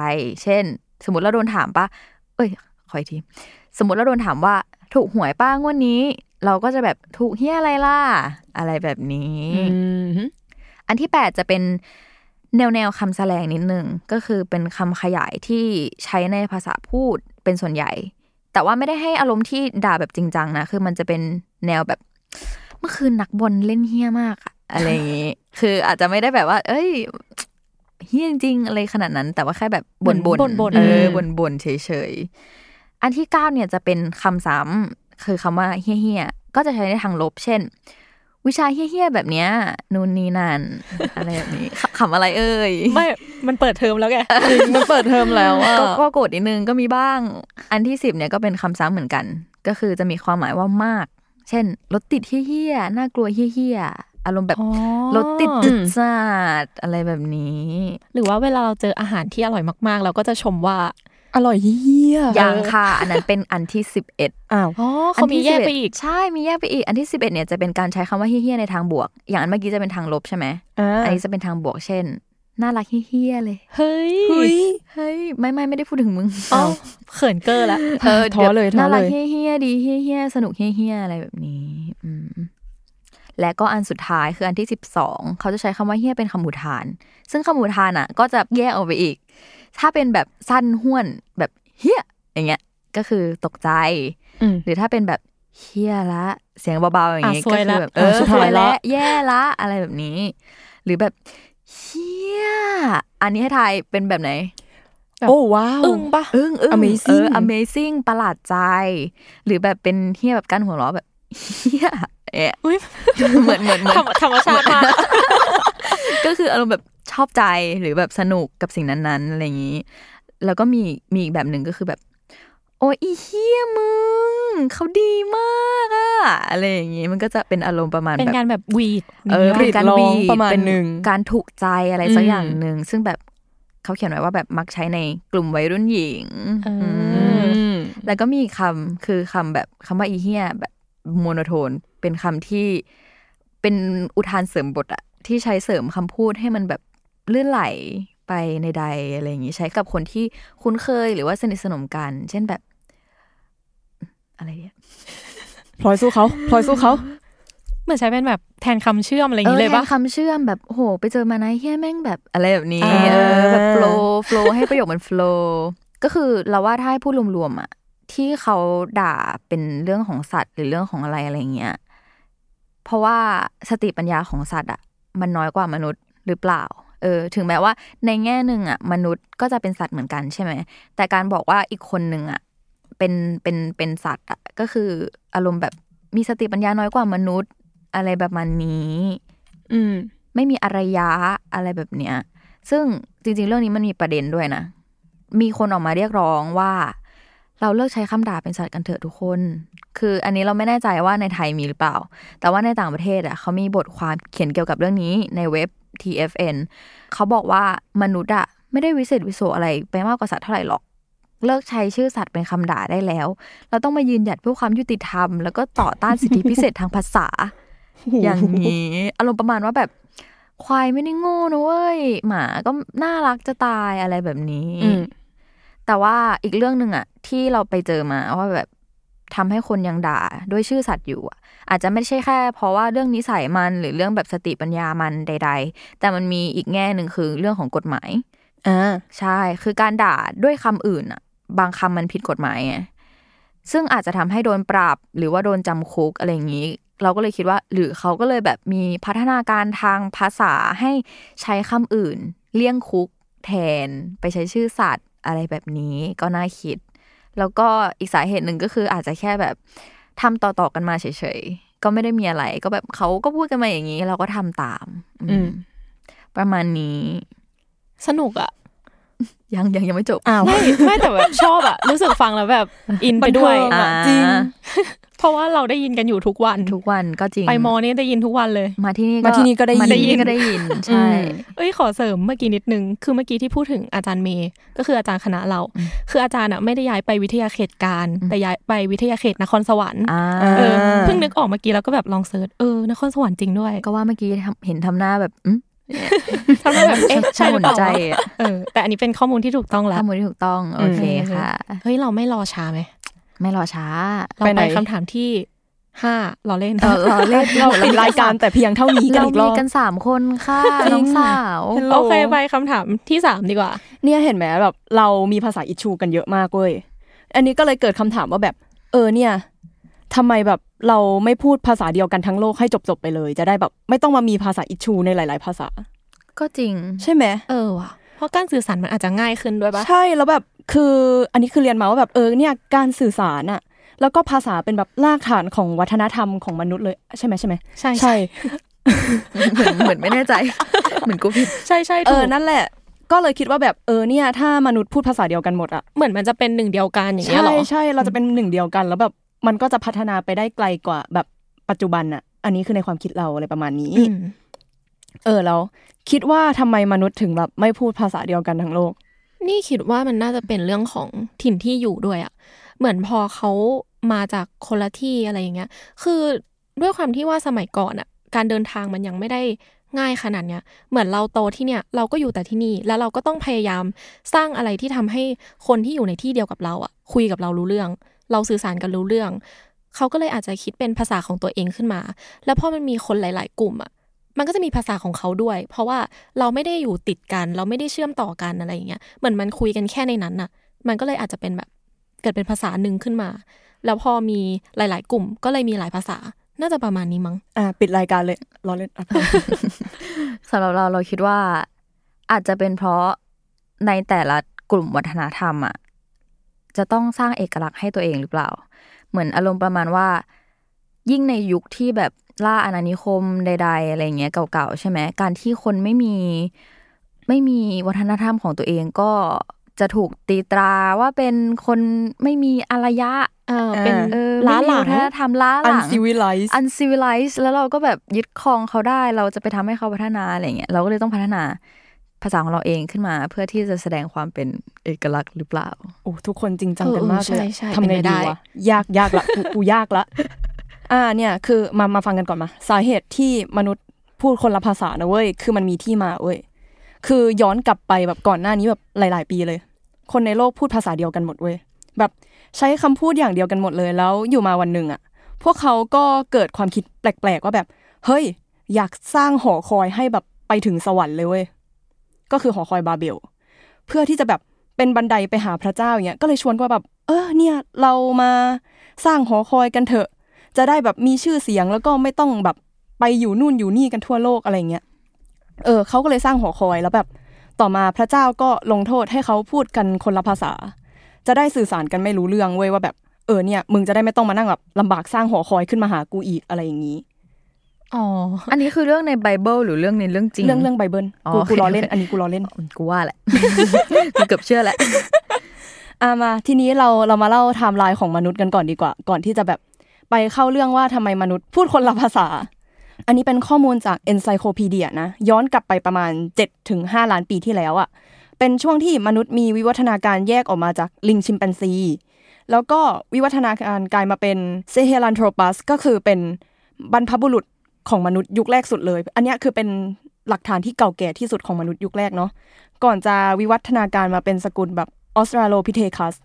เช่นสมมติเราโดนถามป่ะสมมติเราโดนถามว่าถูกหวยป่ะงวดนี้เราก็จะแบบถูกเฮี้ยอะไรล่ะอะไรแบบนี้อันที่8จะเป็นแนวคำแสลงนิดนึงก็คือเป็นคำขยายที่ใช้ในภาษาพูดเป็นส่วนใหญ่แต่ว่าไม่ได้ให้อารมณ์ที่ด่าแบบจริงจังนะคือมันจะเป็นแนวแบบเมื่อคืนนักบอลเล่นเฮี้ยมากอะไรอย่างงี้คืออาจจะไม่ได้แบบว่าเอ้ยเฮี้ยจริงอะไรขนาดนั้นแต่ว่าแค่แบบบ่นบ่นเฉยๆอันที่9เนี่ยจะเป็นคำซ้ำคือคำว่าเฮี้ยๆก็จะใช้ในทางลบเช่นวิชาเฮี้ยๆแบบเนี้ยนู่นนี่นั่นอะไรแบบนี้ขำอะไรเอ่ยไม่มันเปิดเทอมแล้วไงมันเปิดเทอมแล้วก็โกรธนิดนึงก็มีบ้างอันที่10เนี่ยก็เป็นคำซ้ำเหมือนกันก็คือจะมีความหมายว่ามากเช่นรถติดเฮี้ยๆน่ากลัวเฮี้ยๆอารมณ์แบบรถติดจัดจ้านอะไรแบบนี้หรือว่าเวลาเราเจออาหารที่อร่อยมากๆเราก็จะชมว่าอร่อยเฮี้ยยังค่ะอันนั้นเป็นอันที่11เขามีแยกไปอีกใช่มีแยกไปอีกอันที่11เนี่ยจะเป็นการใช้คำว่าเฮี้ยในทางบวกอย่างอันเมื่อกี้จะเป็นทางลบใช่ไหมอันนี้จะเป็นทางบวกเช่นน่ารักเฮี้ยเลยเฮ้ยไม่ได้พูดถึงมึงเขินเก้อละท้อเลยน่ารักเฮี้ยดีเฮี้ยสนุกเฮี้ยอะไรแบบนี้และก็อันสุดท้ายคืออันที่12เขาจะใช้คำว่าเฮี้ยเป็นคำอุทานซึ่งคำอุทานอ่ะก็จะแยกออกไปอีกถ้าเป็นแบบสั้นห้วนแบบเฮี้ยอย่างเงี้ยก็คือตกใจหรือถ้าเป็นแบบเฮี้ยละเสียงเบาๆอย่างเงี้ยก็คือแบบสวยละแย่ละอะไรแบบนี้หรือแบบเฮี้ยอันนี้ให้ทายเป็นแบบไหนโอ้ว้าวอึ้งปะอึ้ง amazing amazing ประหลาดใจหรือแบบเป็นเฮี้ยแบบกั้นหัวเราะแบบเฮี้ยเหมือนธรรมชาติมากก็คืออารมณ์แบบชอบใจหรือแบบสนุกกับสิ่งนั้นๆอะไรอย่างนี้แล้วก็มีอีกแบบหนึ่งก็คือแบบโอ้ยอีเหี้ยมึงเขาดีมากอะอะไรอย่างนี้มันก็จะเป็นอารมณ์ประมาณแบบเป็นการแบบวีดเป็นการวีดประมาณนึงการถูกใจอะไรสักอย่างนึงซึ่งแบบเขาเขียนไว้ว่าแบบมักใช้ในกลุ่มวัยรุ่นหญิงแล้วก็มีคำคือคำแบบคำว่าอีเหี้ยแบบโมโนโทนเป็นคำที่เป็นอุทานเสริมบทอะที่ใช้เสริมคำพูดให้มันแบบลื่นไหลไปในใดอะไรอย่างนี้ใช้กับคนที่คุ้นเคยหรือว่าสนิทสนมกันเช่นแบบอะไรเนี่ยพลอยสู้เขาเหมือนใช้เป็นแบบแทนคำเชื่อมอะไรอย่างนี้เลยป่ะแทนคำเชื่อมแบบโหไปเจอมานะเฮี้ยแม่งแบบอะไรแบบนี้แบบโฟลให้ประโยคมันโฟลก็คือเราว่าถ้าให้พูดรวมๆอ่ะที่เขาด่าเป็นเรื่องของสัตว์หรือเรื่องของอะไรเงี้ยเพราะว่าสติปัญญาของสัตว์อ่ะมันน้อยกว่ามนุษย์หรือเปล่าถึงแม้ว่าในแง่นึงอ่ะมนุษย์ก็จะเป็นสัตว์เหมือนกันใช่ไหมแต่การบอกว่าอีกคนนึงอ่ะเป็นสัตว์อ่ะก็คืออารมณ์แบบมีสติปัญญาน้อยกว่ามนุษย์อะไรแบบนี้ไม่มีอารยะอะไรแบบเนี้ยซึ่งจริงๆเรื่องนี้มันมีประเด็นด้วยนะมีคนออกมาเรียกร้องว่าเราเลิกใช้คำด่าเป็นสัตว์กันเถอะทุกคนคืออันนี้เราไม่แน่ใจว่าในไทยมีหรือเปล่าแต่ว่าในต่างประเทศอ่ะเขามีบทความเขียนเกี่ยวกับเรื่องนี้ในเว็บ TFN เขาบอกว่ามนุษย์อ่ะไม่ได้วิเศษวิโสอะไรไปมากกว่าสัตว์เท่าไหร่หรอกเลิกใช้ชื่อสัตว์เป็นคำด่าได้แล้วเราต้องมายืนหยัดเพื่อความยุติธรรมแล้วก็ต่อต้านสิทธิพิเศษทางภาษา อย่างนี้อารมณ์ประมาณว่าแบบควายไม่ได้โง่นะเว้ยหมาก็น่ารักจะตายอะไรแบบนี้แต่ว่าอีกเรื่องนึงอ่ะที่เราไปเจอมาว่าแบบทำให้คนยังด่าด้วยชื่อสัตว์อยู่อ่ะอาจจะไม่ใช่แค่เพราะว่าเรื่องนิสัยมันหรือเรื่องแบบสติปัญญามันใดๆแต่มันมีอีกแง่นึงคือเรื่องของกฎหมายใช่คือการด่าด้วยคำอื่นอ่ะบางคำมันผิดกฎหมายไงซึ่งอาจจะทำให้โดนปรับหรือว่าโดนจำคุกอะไรอย่างนี้เราก็เลยคิดว่าหรือเขาก็เลยแบบมีพัฒนาการทางภาษาให้ใช้คำอื่นเลี่ยงคุกแทนไปใช้ชื่อสัตว์อะไรแบบนี้ก็น่าคิดแล้วก็อีกสาเหตุหนึ่งก็คืออาจจะแค่แบบทำต่อๆกันมาเฉยๆก็ไม่ได้มีอะไรก็แบบเขาก็พูดกันมาอย่างนี้เราก็ทำตามประมาณนี้สนุกอ่ะ ยังไม่จบอ้าวไม่แต่แบบชอบอะรู้สึกฟังแล้วแบบอินไปด้วยจริงเพราะว่าเราได้ยินกันอยู่ทุกวันก็จริงไปมอนี่ได้ยินทุกวันเลยมาที่นี่ก็ได้ยินใช่เอ้ยขอเสริมเมื่อกี้นิดนึงคือเมื่อกี้ที่พูดถึงอาจารย์เมย์ก็คืออาจารย์คณะเราคืออาจารย์อะไม่ได้ย้ายไปวิทยาเขตการแต่ย้ายไปวิทยาเขตนครสวรรค์เพิ่งนึกออกเมื่อกี้แล้วก็แบบลองเสิร์ชนครสวรรค์จริงด้วยก็ว่าเมื่อกี้เห็นทำหน้าแบบทำแบบเอ๊ะใช่หรือเปล่าแต่อันนี้เป็นข้อมูลที่ถูกต้องแล้วข้อมูลที่ถูกต้องโอเคค่ะเฮ้ยเราไม่รอช้าไหมไม่รอช้าเราไปคำถามที่5รอเล่นเราปิดรายการแต่เพียงเท่านี้กันอีกรอบเรามีกัน3คนค่ะน้องสาวโอเคไปคำถามที่3ดีกว่าเนี่ยเห็นไหมแบบเรามีภาษาอิชูกันเยอะมากเว้ยอันนี้ก็เลยเกิดคำถามว่าแบบเนี่ยทำไมแบบเราไม่พูดภาษาเดียวกันทั้งโลกให้จบๆไปเลยจะได้แบบไม่ต้องมามีภาษาอิชูในหลายๆภาษาก็จริงใช่ไหมว่ะเพราะการสื่อสารมันอาจจะง่ายขึ้นด้วยปะใช่แล้วแบบคืออันนี้คือเรียนมาว่าแบบเนี่ยการสื่อสารอะแล้วก็ภาษาเป็นแบบรากฐานของวัฒนธรรมของมนุษย์เลยใช่ไหมใช่ เหมือนไม่แน่ใจเหมือนกูผิดใช่ถูกนั่นแหละก็เลยคิดว่าแบบเนี่ยถ้ามนุษย์พูดภาษาเดียวกันหมดอะเหมือนมันจะเป็นหนึ่งเดียวกันอย่างเงี้ยหรอใช่เราจะเป็นหนึ่งเดียวกันแล้วแบบมันก็จะพัฒนาไปได้ไกลกว่าแบบปัจจุบันอะอันนี้คือในความคิดเราอะไรประมาณนี้แล้วคิดว่าทำไมมนุษย์ถึงแบบไม่พูดภาษาเดียวกันทั้งโลกนี่คิดว่ามันน่าจะเป็นเรื่องของถิ่นที่อยู่ด้วยอ่ะเหมือนพอเขามาจากคนละที่อะไรอย่างเงี้ยคือด้วยความที่ว่าสมัยก่อนอ่ะการเดินทางมันยังไม่ได้ง่ายขนาดเนี้ยเหมือนเราโตที่เนี่ยเราก็อยู่แต่ที่นี่แล้วเราก็ต้องพยายามสร้างอะไรที่ทำให้คนที่อยู่ในที่เดียวกับเราอ่ะคุยกับเรารู้เรื่องเราสื่อสารกันรู้เรื่องเขาก็เลยอาจจะคิดเป็นภาษาของตัวเองขึ้นมาแล้วพอมันมีคนหลายๆกลุ่มอ่ะมันก็จะมีภาษาของเขาด้วยเพราะว่าเราไม่ได้อยู่ติดกันเราไม่ได้เชื่อมต่อกันอะไรอย่างเงี้ยเหมือนมันคุยกันแค่ในนั้นน่ะมันก็เลยอาจจะเป็นแบบเกิดเป็นภาษาหนึ่งขึ้นมาแล้วพอมีหลายๆกลุ่มก็เลยมีหลายภาษาน่าจะประมาณนี้มั้งปิดรายการเลยรอเล่น สำหรับเราคิดว่าอาจจะเป็นเพราะในแต่ละกลุ่มวัฒนธรรมอ่ะจะต้องสร้างเอกลักษณ์ให้ตัวเองหรือเปล่าเหมือนอารมณ์ประมาณว่ายิ่งในยุคที่แบบล่าอาณานิคมใดๆอะไรเงี้ยเก่าๆใช่ไหมการที่คนไม่มีวัฒนธรรมของตัวเองก็จะถูกตีตราว่าเป็นคนไม่มีอารยะเป็นล้าหลังวัฒนธรรมล้าหลัง uncivilized แล้วเราก็แบบยึดครองเขาได้เราจะไปทำให้เขาพัฒนาอะไรเงี้ยเราก็เลยต้องพัฒนาภาษาของเราเองขึ้นมาเพื่อที่จะแสดงความเป็นเอกลักษณ์หรือเปล่าโอ้ทุกคนจริงจังกันมากเลยทำไงดีวะยากละกูยากละเนี่ยคือมาฟังกันก่อนมาสาเหตุที่มนุษย์พูดคนละภาษานะเว้ยคือมันมีที่มาเว้ยคือย้อนกลับไปแบบก่อนหน้านี้แบบหลายๆปีเลยคนในโลกพูดภาษาเดียวกันหมดเว้ยแบบใช้คำพูดอย่างเดียวกันหมดเลยแล้วอยู่มาวันหนึ่งอ่ะพวกเขาก็เกิดความคิดแปลกๆว่าแบบเฮ้ยอยากสร้างหอคอยให้แบบไปถึงสวรรค์เลยเว้ยก็คือหอคอยบาเบลเพื่อที่จะแบบเป็นบันไดไปหาพระเจ้าอย่างเงี้ยก็เลยชวนว่าแบบเนี่ยเรามาสร้างหอคอยกันเถอะจะได้แบบมีชื่อเสียงแล้วก็ไม่ต้องแบบไปอยู่นู่นอยู่นี่กันทั่วโลกอะไรเงี้ยเขาก็เลยสร้างหอคอยแล้วแบบต่อมาพระเจ้าก็ลงโทษให้เขาพูดกันคนละภาษาจะได้สื่อสารกันไม่รู้เรื่องเว้ยว่าแบบเนี่ยมึงจะได้ไม่ต้องมานั่งแบบลำบากสร้างหอคอยขึ้นมาหากูอีกอะไรอย่างงี้อ๋ออันนี้คือเรื่องในไบเบิลหรือเรื่องในเรื่องจริงเรื่องไบเบิลกูล้อเล่นอันนี้กูล้อเล่นกูว่าแหละกูเกือบเชื่อแหละมาทีนี้เรามาเล่าไทม์ไลน์ของมนุษย์กันก่อนดีกว่าก่อนที่จะแบบไปเข้าเรื่องว่าทำไมมนุษย์พูดคนละภาษาอันนี้เป็นข้อมูลจาก Encyclopedia นะย้อนกลับไปประมาณ 7-5 ล้านปีที่แล้วอ่ะเป็นช่วงที่มนุษย์มีวิวัฒนาการแยกออกมาจากลิงชิมแปนซีแล้วก็วิวัฒนาการกลายมาเป็นเซเฮรันโทรปัสก็คือเป็นบรรพบุรุษของมนุษย์ยุคแรกสุดเลยอันนี้คือเป็นหลักฐานที่เก่าแก่ที่สุดของมนุษย์ยุคแรกเนาะก่อนจะวิวัฒนาการมาเป็นสกุลแบบออสตราโลพิเทคัส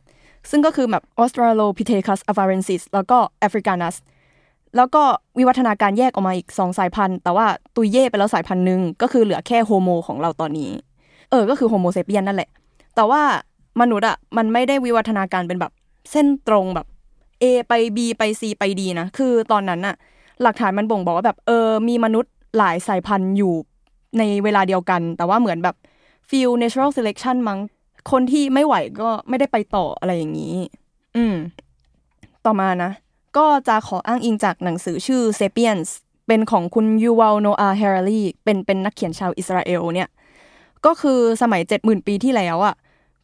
ซึ่งก็คือแบบ Australopithecus afarensis แล้วก็ Africanus แล้วก็วิวัฒนาการแยกออกมาอีก2สายพันธุ์แต่ว่าตุยเย่ไปแล้วสายพันธุ์นึงก็คือเหลือแค่โฮโมของเราตอนนี้ก็คือโฮโมเซเปียนนั่นแหละแต่ว่ามนุษย์อ่ะมันไม่ได้วิวัฒนาการเป็นแบบเส้นตรงแบบ A ไป B ไป C ไป D นะคือตอนนั้นน่ะหลักฐานมันบ่งบอกว่าแบบมีมนุษย์หลายสายพันธุ์อยู่ในเวลาเดียวกันแต่ว่าเหมือนแบบฟิล natural selection มั้งคนที่ไม่ไหวก็ไม่ได้ไปต่ออะไรอย่างนี้ต่อมานะก็จะขออ้างอิงจากหนังสือชื่อ Sapiens เป็นของคุณยูวัล โนอาห์ แฮรารีเป็นนักเขียนชาวอิสราเอลเนี่ยก็คือสมัย 70,000 ปีที่แล้วอ่ะ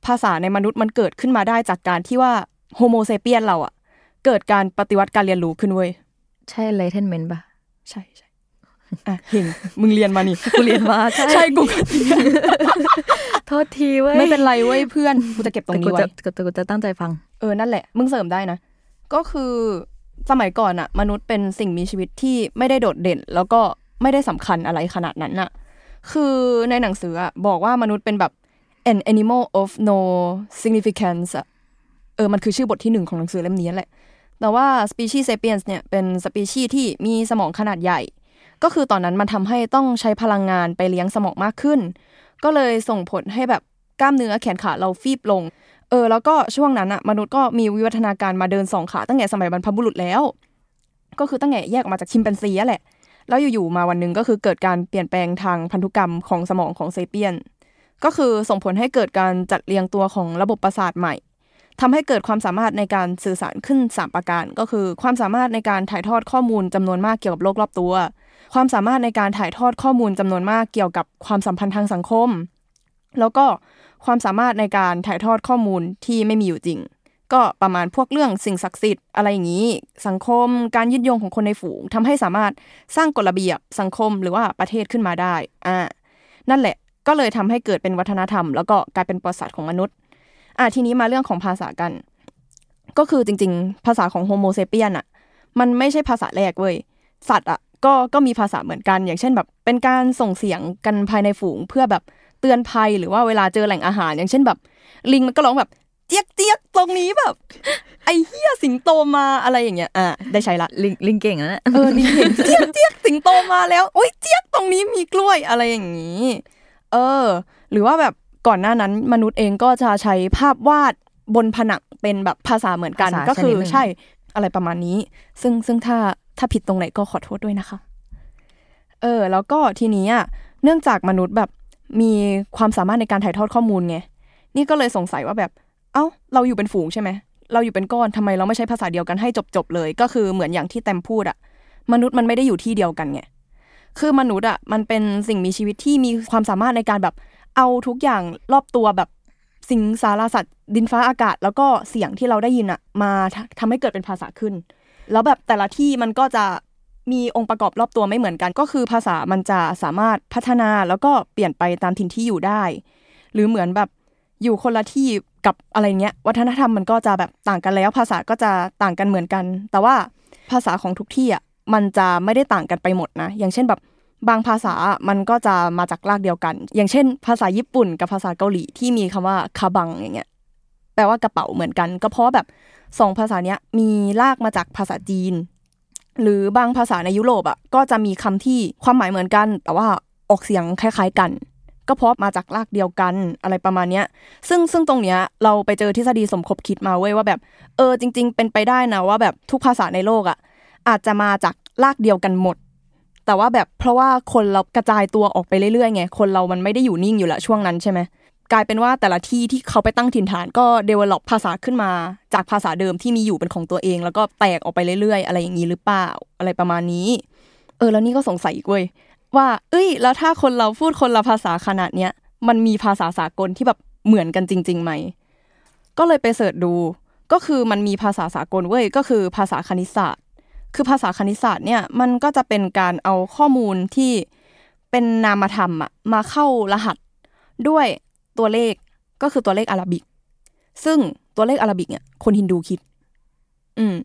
ภาษาในมนุษย์มันเกิดขึ้นมาได้จากการที่ว่าโฮโมเซเปียนเราอ่ะเกิดการปฏิวัติการเรียนรู้ขึ้นเว้ยใช่ enlightenment ป่ะใช่ๆอ่ะเห็นมึงเรียนมานี่กูเรียนมาใช่กูโทษทีเว้ยไม่เป็นไรเว้ยเพื่อนกูจะเก็บตรงนี้ไว้กูจะตั้งใจฟังเออนั่นแหละมึงเสริมได้นะก็คือสมัยก่อนอ่ะมนุษย์เป็นสิ่งมีชีวิตที่ไม่ได้โดดเด่นแล้วก็ไม่ได้สำคัญอะไรขนาดนั้นน่ะคือในหนังสืออ่ะบอกว่ามนุษย์เป็นแบบ an animal of no significance อ่ะเออมันคือชื่อบทที่1ของหนังสือเล่มนี้แหละแต่ว่า species sapiens เนี่ยเป็น species ที่มีสมองขนาดใหญ่ก็คือตอนนั้นมันทำให้ต้องใช้พลังงานไปเลี้ยงสมองมากขึ้นก็เลยส่งผลให้แบบกล้ามเนื้อแขนขาเราฟีบลงเออแล้วก็ช่วงนั้นอะมนุษย์ก็มีวิวัฒนาการมาเดินสองขาตั้งแต่สมัยบรรพบุรุษแล้วก็คือตั้งแต่แยกออกมาจากชิมแปนซีแหละแล้วอยู่ๆมาวันนึงก็คือเกิดการเปลี่ยนแปลงทางพันธุกรรมของสมองของเซเปียนก็คือส่งผลให้เกิดการจัดเรียงตัวของระบบประสาทใหม่ทำให้เกิดความสามารถในการสื่อสารขึ้น3ประการก็คือความสามารถในการถ่ายทอดข้อมูลจำนวนมากเกี่ยวกับโลกรอบตัวความสามารถในการถ่ายทอดข้อมูลจำนวนมากเกี่ยวกับความสัมพันธ์ทางสังคมแล้วก็ความสามารถในการถ่ายทอดข้อมูลที่ไม่มีอยู่จริงก็ประมาณพวกเรื่องสิ่งศักดิ์สิทธิ์อะไรอย่างนี้สังคมการยึดโยงของคนในฝูงทำให้สามารถสร้างกฎระเบียบสังคมหรือว่าประเทศขึ้นมาได้นั่นแหละก็เลยทำให้เกิดเป็นวัฒนธรรมแล้วก็กลายเป็นประวัติศาสตร์ของมนุษย์ทีนี้มาเรื่องของภาษากันก็คือจริงๆภาษาของโฮโมเซเปียนอ่ะมันไม่ใช่ภาษาแรกเว้ยสัตว์อ่ะก็มีภาษาเหมือนกันอย่างเช่นแบบเป็นการส่งเสียงกันภายในฝูงเพื่อแบบเตือนภัยหรือว่าเวลาเจอแหล่งอาหารอย่างเช่นแบบลิงมันก็ร้องแบบเจี๊ยกเจี๊ยกตรงนี้แบบไอ้เหี้ยสิงโตมาอะไรอย่างเงี้ยได้ใช้ละลิงเก่งนะเออลิงเก่งเจี๊ยกเจี๊ยกสิงโตมาแล้วโอ๊ยเจี๊ยกตรงนี้มีกล้วยอะไรอย่างงี้เออหรือว่าแบบก่อนหน้านั้นมนุษย์เองก็จะใช้ภาพวาดบนผนังเป็นแบบภาษาเหมือนกันก็คือใช่อะไรประมาณนี้ซึ่งถ้าผิดตรงไหนก็ขอโทษด้วยนะคะเออแล้วก็ทีนี้เนื่องจากมนุษย์แบบมีความสามารถในการถ่ายทอดข้อมูลไงนี่ก็เลยสงสัยว่าแบบเอ้าเราอยู่เป็นฝูงใช่ไหมเราอยู่เป็นก้อนทำไมเราไม่ใช้ภาษาเดียวกันให้จบเลยก็คือเหมือนอย่างที่แตมพูดอะมนุษย์มันไม่ได้อยู่ที่เดียวกันไงคือมนุษย์อะมันเป็นสิ่งมีชีวิตที่มีความสามารถในการแบบเอาทุกอย่างรอบตัวแบบสิ่งสารสัตว์ดินฟ้าอากาศแล้วก็เสียงที่เราได้ยินอะมาทำให้เกิดเป็นภาษาขึ้นแล้วแบบแต่ละที่มันก็จะมีองค์ประกอบรอบตัวไม่เหมือนกันก็คือภาษามันจะสามารถพัฒนาแล้วก็เปลี่ยนไปตามถิ่นที่อยู่ได้หรือเหมือนแบบอยู่คนละที่กับอะไรเงี้ยวัฒนธรรมมันก็จะแบบต่างกันแล้วภาษาก็จะต่างกันเหมือนกันแต่ว่าภาษาของทุกที่อ่ะมันจะไม่ได้ต่างกันไปหมดนะอย่างเช่นแบบบางภาษามันก็จะมาจากรากเดียวกันอย่างเช่นภาษาญี่ปุ่นกับภาษาเกาหลีที่มีคำว่าคาบังอย่างเงี้ยแปลว่ากระเป๋าเหมือนกันก็เพราะแบบ2ภาษาเนี้ยมีรากมาจากภาษาจีนหรือบางภาษาในยุโรปอ่ะก็จะมีคำที่ความหมายเหมือนกันแต่ว่าออกเสียงคล้ายๆกันก็เพราะมาจากรากเดียวกันอะไรประมาณเนี้ยซึ่งตรงเนี้ยเราไปเจอทฤษฎีสมคบคิดมาเว้ยว่าแบบจริงๆเป็นไปได้นะว่าแบบทุกภาษาในโลกอ่ะอาจจะมาจากรากเดียวกันหมดแต่ว่าแบบเพราะว่าคนเรากระจายตัวออกไปเรื่อยๆไงคนเรามันไม่ได้อยู่นิ่งอยู่ละช่วงนั้นใช่มั้ยกลายเป็นว่าแต่ละที่ที่เขาไปตั้งถิ่นฐานก็ develop ภาษาขึ้นมาจากภาษาเดิมที่มีอยู่เป็นของตัวเองแล้วก็แตกออกไปเรื่อยๆอะไรอย่างนี้หรือเปล่าอะไรประมาณนี้แล้วนี่ก็สงสัยอีกเว้ยว่าเอ้ยแล้วถ้าคนเราพูดคนละภาษาขนาดเนี้ยมันมีภาษาสากลที่แบบเหมือนกันจริงๆไหมก็เลยไปเสิร์ชดูก็คือมันมีภาษาสากลเว้ยก็คือภาษาคณิตศาสตร์คือภาษาคณิตศาสตร์เนี่ยมันก็จะเป็นการเอาข้อมูลที่เป็นนามธรรมมาเข้ารหัสด้วยตัวเลขก็คือตัวเลขอาราบิกซึ่งตัวเลขอาราบิกเนี่ยคนฮินดูคิด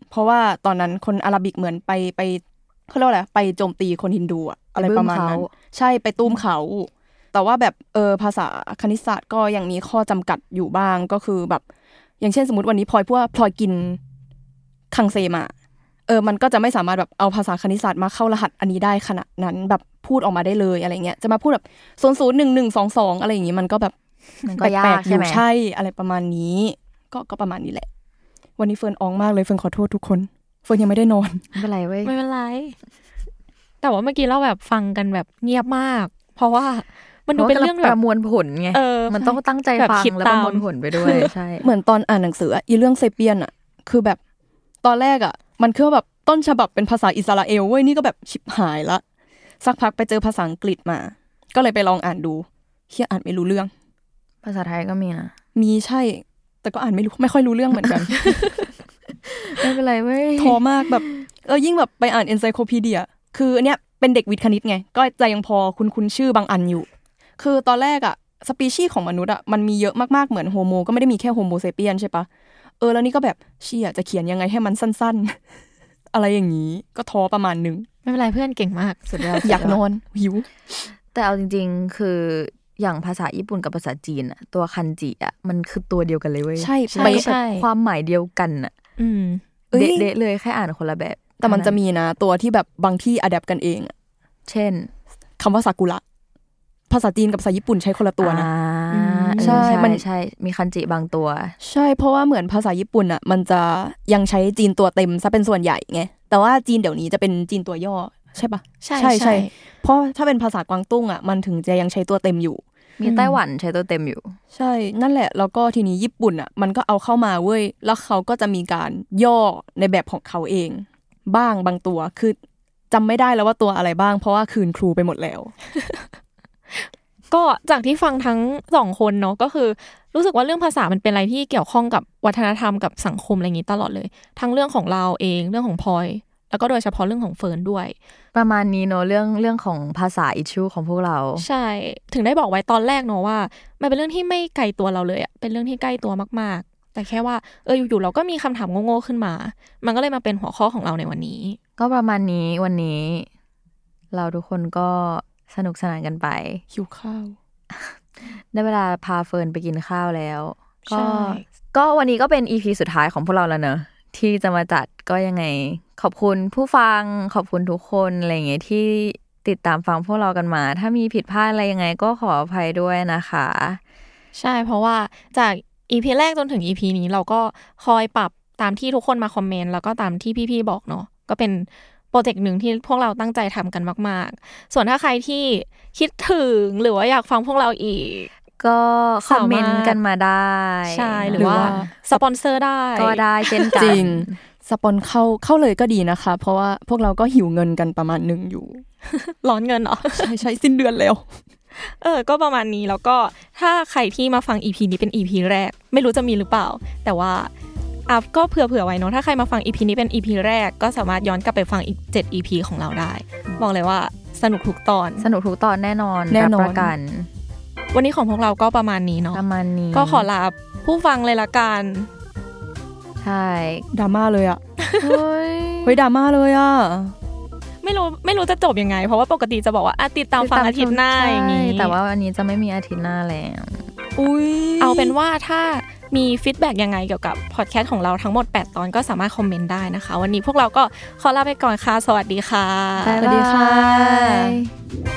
เพราะว่าตอนนั้นคนอาราบิกเหมือนไปเค้าเรียกว่าอะไรไปโจมตีคนฮินดูอะไรประมาณนั้นใช่ไปตุ้มเขาแต่ว่าแบบภาษาคณิตศาสตร์ก็ยังมีข้อจำกัดอยู่บ้างก็คือแบบอย่างเช่นสมมติวันนี้พลอยกินคังเซมามันก็จะไม่สามารถแบบเอาภาษาคณิตศาสตร์มาเข้ารหัสอันนี้ได้ขณะนั้นแบบพูดออกมาได้เลยอะไรเงี้ยจะมาพูดแบบ001122อะไรอย่างงี้มันก็แบบมันก็ยากใช่ไหมใช่อะไรประมาณนี้ก็ประมาณนี้แหละวันนี้เฟิร์นอ้องมากเลยเฟิร์นขอโทษทุกคนเฟิร์นยังไม่ได้นอนไม่เป็นไรเว้ยไม่เป็นไรแต่ว่าเมื่อกี้เราแบบฟังกันแบบเงียบมากเพราะว่ามันดูเป็นเรื่องแบบประมวลผลไงมันต้องตั้งใจฟังแล้วประมวลผลไปด้วยใช่เหมือนตอนอ่านหนังสืออีเรื่องเซเปียนอ่ะคือแบบตอนแรกอ่ะมันคือแบบต้นฉบับเป็นภาษาอิสราเอลเว้ยนี่ก็แบบชิบหายละสักพักไปเจอภาษาอังกฤษมาก็เลยไปลองอ่านดูเหี้ยอ่านไม่รู้เรื่อง ภาษาไทยก็มีนะมีใช่แต่ก็อ่านไม่รู้ไม่ค่อยรู้เรื่องเหมือนกันไม่เป็นไรเว้ยท้อมากแบบแล้วยิ่งแบบไปอ่านเอนไซโคพีเดียคืออันเนี้ยเป็นเด็กวิทย์คณิตไงก็ใจยังพอคุ้นชื่อบางอันอยู่คือตอนแรกอะสปีชีส์ของมนุษย์อะมันมีเยอะมากๆเหมือนโฮโมก็ไม่ได้มีแค่โฮโมเซเปียนใช่ปะแล้วนี่ก็แบบเชี่ยจะเขียนยังไงให้มันสั้นๆอะไรอย่างนี้ก็ท้อประมาณนึงไม่เป็นไรเพื่อนเก่งมากสุดยอดอยากนอนหิวแต่เอาจริงๆคืออย่างภาษาญี่ปุ่นกับภาษาจีนอะตัวคันจิอะมันคือตัวเดียวกันเลยเว้ยใช่ใช่ความหมายเดียวกันอะเดะเลยแค่อ่านคนละแบบแต่มันจะมีนะตัวที่แบบบางที่อะแดปกันเองเช่นคำว่าซากุระภาษาจีนกับภาษาญี่ปุ่นใช้คนละตัวนะใช่มันใช่มีคันจิบางตัวใช่เพราะว่าเหมือนภาษาญี่ปุ่นอ่ะมันจะยังใช้จีนตัวเต็มซะเป็นส่วนใหญ่ไงแต่ว่าจีนเดี๋ยวนี้จะเป็นจีนตัวย่อใช่ปะใช่ใช่เพราะถ้าเป็นภาษากวางตุ้งอ่ะมันถึงจะยังใช้ตัวเต็มอยู่มีไต้หวันใช้ตัวเต็มอยู่ใช่นั่นแหละแล้วก็ทีนี้ญี่ปุ่นอ่ะมันก็เอาเข้ามาเว้ยแล้วเขาก็จะมีการย่อในแบบของเขาเองบ้างบางตัวคือจำไม่ได้แล้วว่าตัวอะไรบ้างเพราะว่าคืนครูไปหมดแล้วก็จากที่ฟังทั้งสองคนเนาะก็คือรู้สึกว่าเรื่องภาษามันเป็นอะไรที่เกี่ยวข้องกับวัฒนธรรมกับสังคมอะไรอย่างนี้ตลอดเลยทั้งเรื่องของเราเองเรื่องของพลอยแล้วก็โดยเฉพาะเรื่องของเฟิร์นด้วยประมาณนี้เนาะเรื่องของภาษาอิชชูของพวกเราใช่ถึงได้บอกไว้ตอนแรกเนาะว่ามันเป็นเรื่องที่ไม่ไกลตัวเราเลยอะเป็นเรื่องที่ใกล้ตัวมากๆแต่แค่ว่าอยู่ๆเราก็มีคำถามโง่ๆขึ้นมามันก็เลยมาเป็นหัวข้อของเราในวันนี้ก็ประมาณนี้วันนี้เราทุกคนก็สนุกสนานกันไปหิวข้าวได้เวลาพาเฟิร์นไปกินข้าวแล้วก็วันนี้ก็เป็น EP สุดท้ายของพวกเราแล้วเนอะที่จะมาจัดก็ยังไงขอบคุณผู้ฟังขอบคุณทุกคนอะไรอย่างเงี้ยที่ติดตามฟังพวกเรากันมาถ้ามีผิดพลาดอะไรยังไงก็ขออภัยด้วยนะคะใช่เพราะว่าจากEP แรกจนถึง EP นี้เราก็คอยปรับตามที่ทุกคนมาคอมเมนต์แล้วก็ตามที่พี่ๆบอกเนาะก็เป็นโปรเจกต์หนึ่งที่พวกเราตั้งใจทำกันมากๆส่วนถ้าใครที่คิดถึงหรือว่าอยากฟังพวกเราอีกก็คอมเมนต์กันมาได้ใช่หรือว่าสปอนเซอร์ได้ก็ได้เช่นกันจริงสปอนเข้าเลยก็ดีนะคะเพราะว่าพวกเราก็หิวเงินกันประมาณนึงอยู่ร้อนเงินเหรอใช่ๆสิ้นเดือนแล้วก็ประมาณนี้แล้วก็ถ้าใครที่มาฟัง EP นี้เป็น EP แรกไม่รู้จะมีหรือเปล่าแต่ว่าอัพก็เผื่อไว้เนาะถ้าใครมาฟัง EP นี้เป็น EP แรกก็สามารถย้อนกลับไปฟังอีก7 EP ของเราได้บอกเลยว่าสนุกทุกตอนแน่นอนประกันวันนี้ของพวกเราก็ประมาณนี้เนาะประมาณนี้ก็ขอลาผู้ฟังเลยละกันใช่ดราม่าเลยอ่ะเฮ้ยดราม่าเลยอ่ะไม่รู้จะจบยังไงเพราะว่าปกติจะบอกว่าติดตามฟังอาทิตย์หน้าอย่างนี้แต่ว่าวันนี้จะไม่มีอาทิตย์หน้าแล้วเอาเป็นว่าถ้ามีฟีดแบ็กยังไงเกี่ยวกับพอดแคสต์ของเราทั้งหมด8ตอนก็สามารถคอมเมนต์ได้นะคะวันนี้พวกเราก็ขอลาไปก่อนค่ะสวัสดีค่ะสวัสดีค่ะ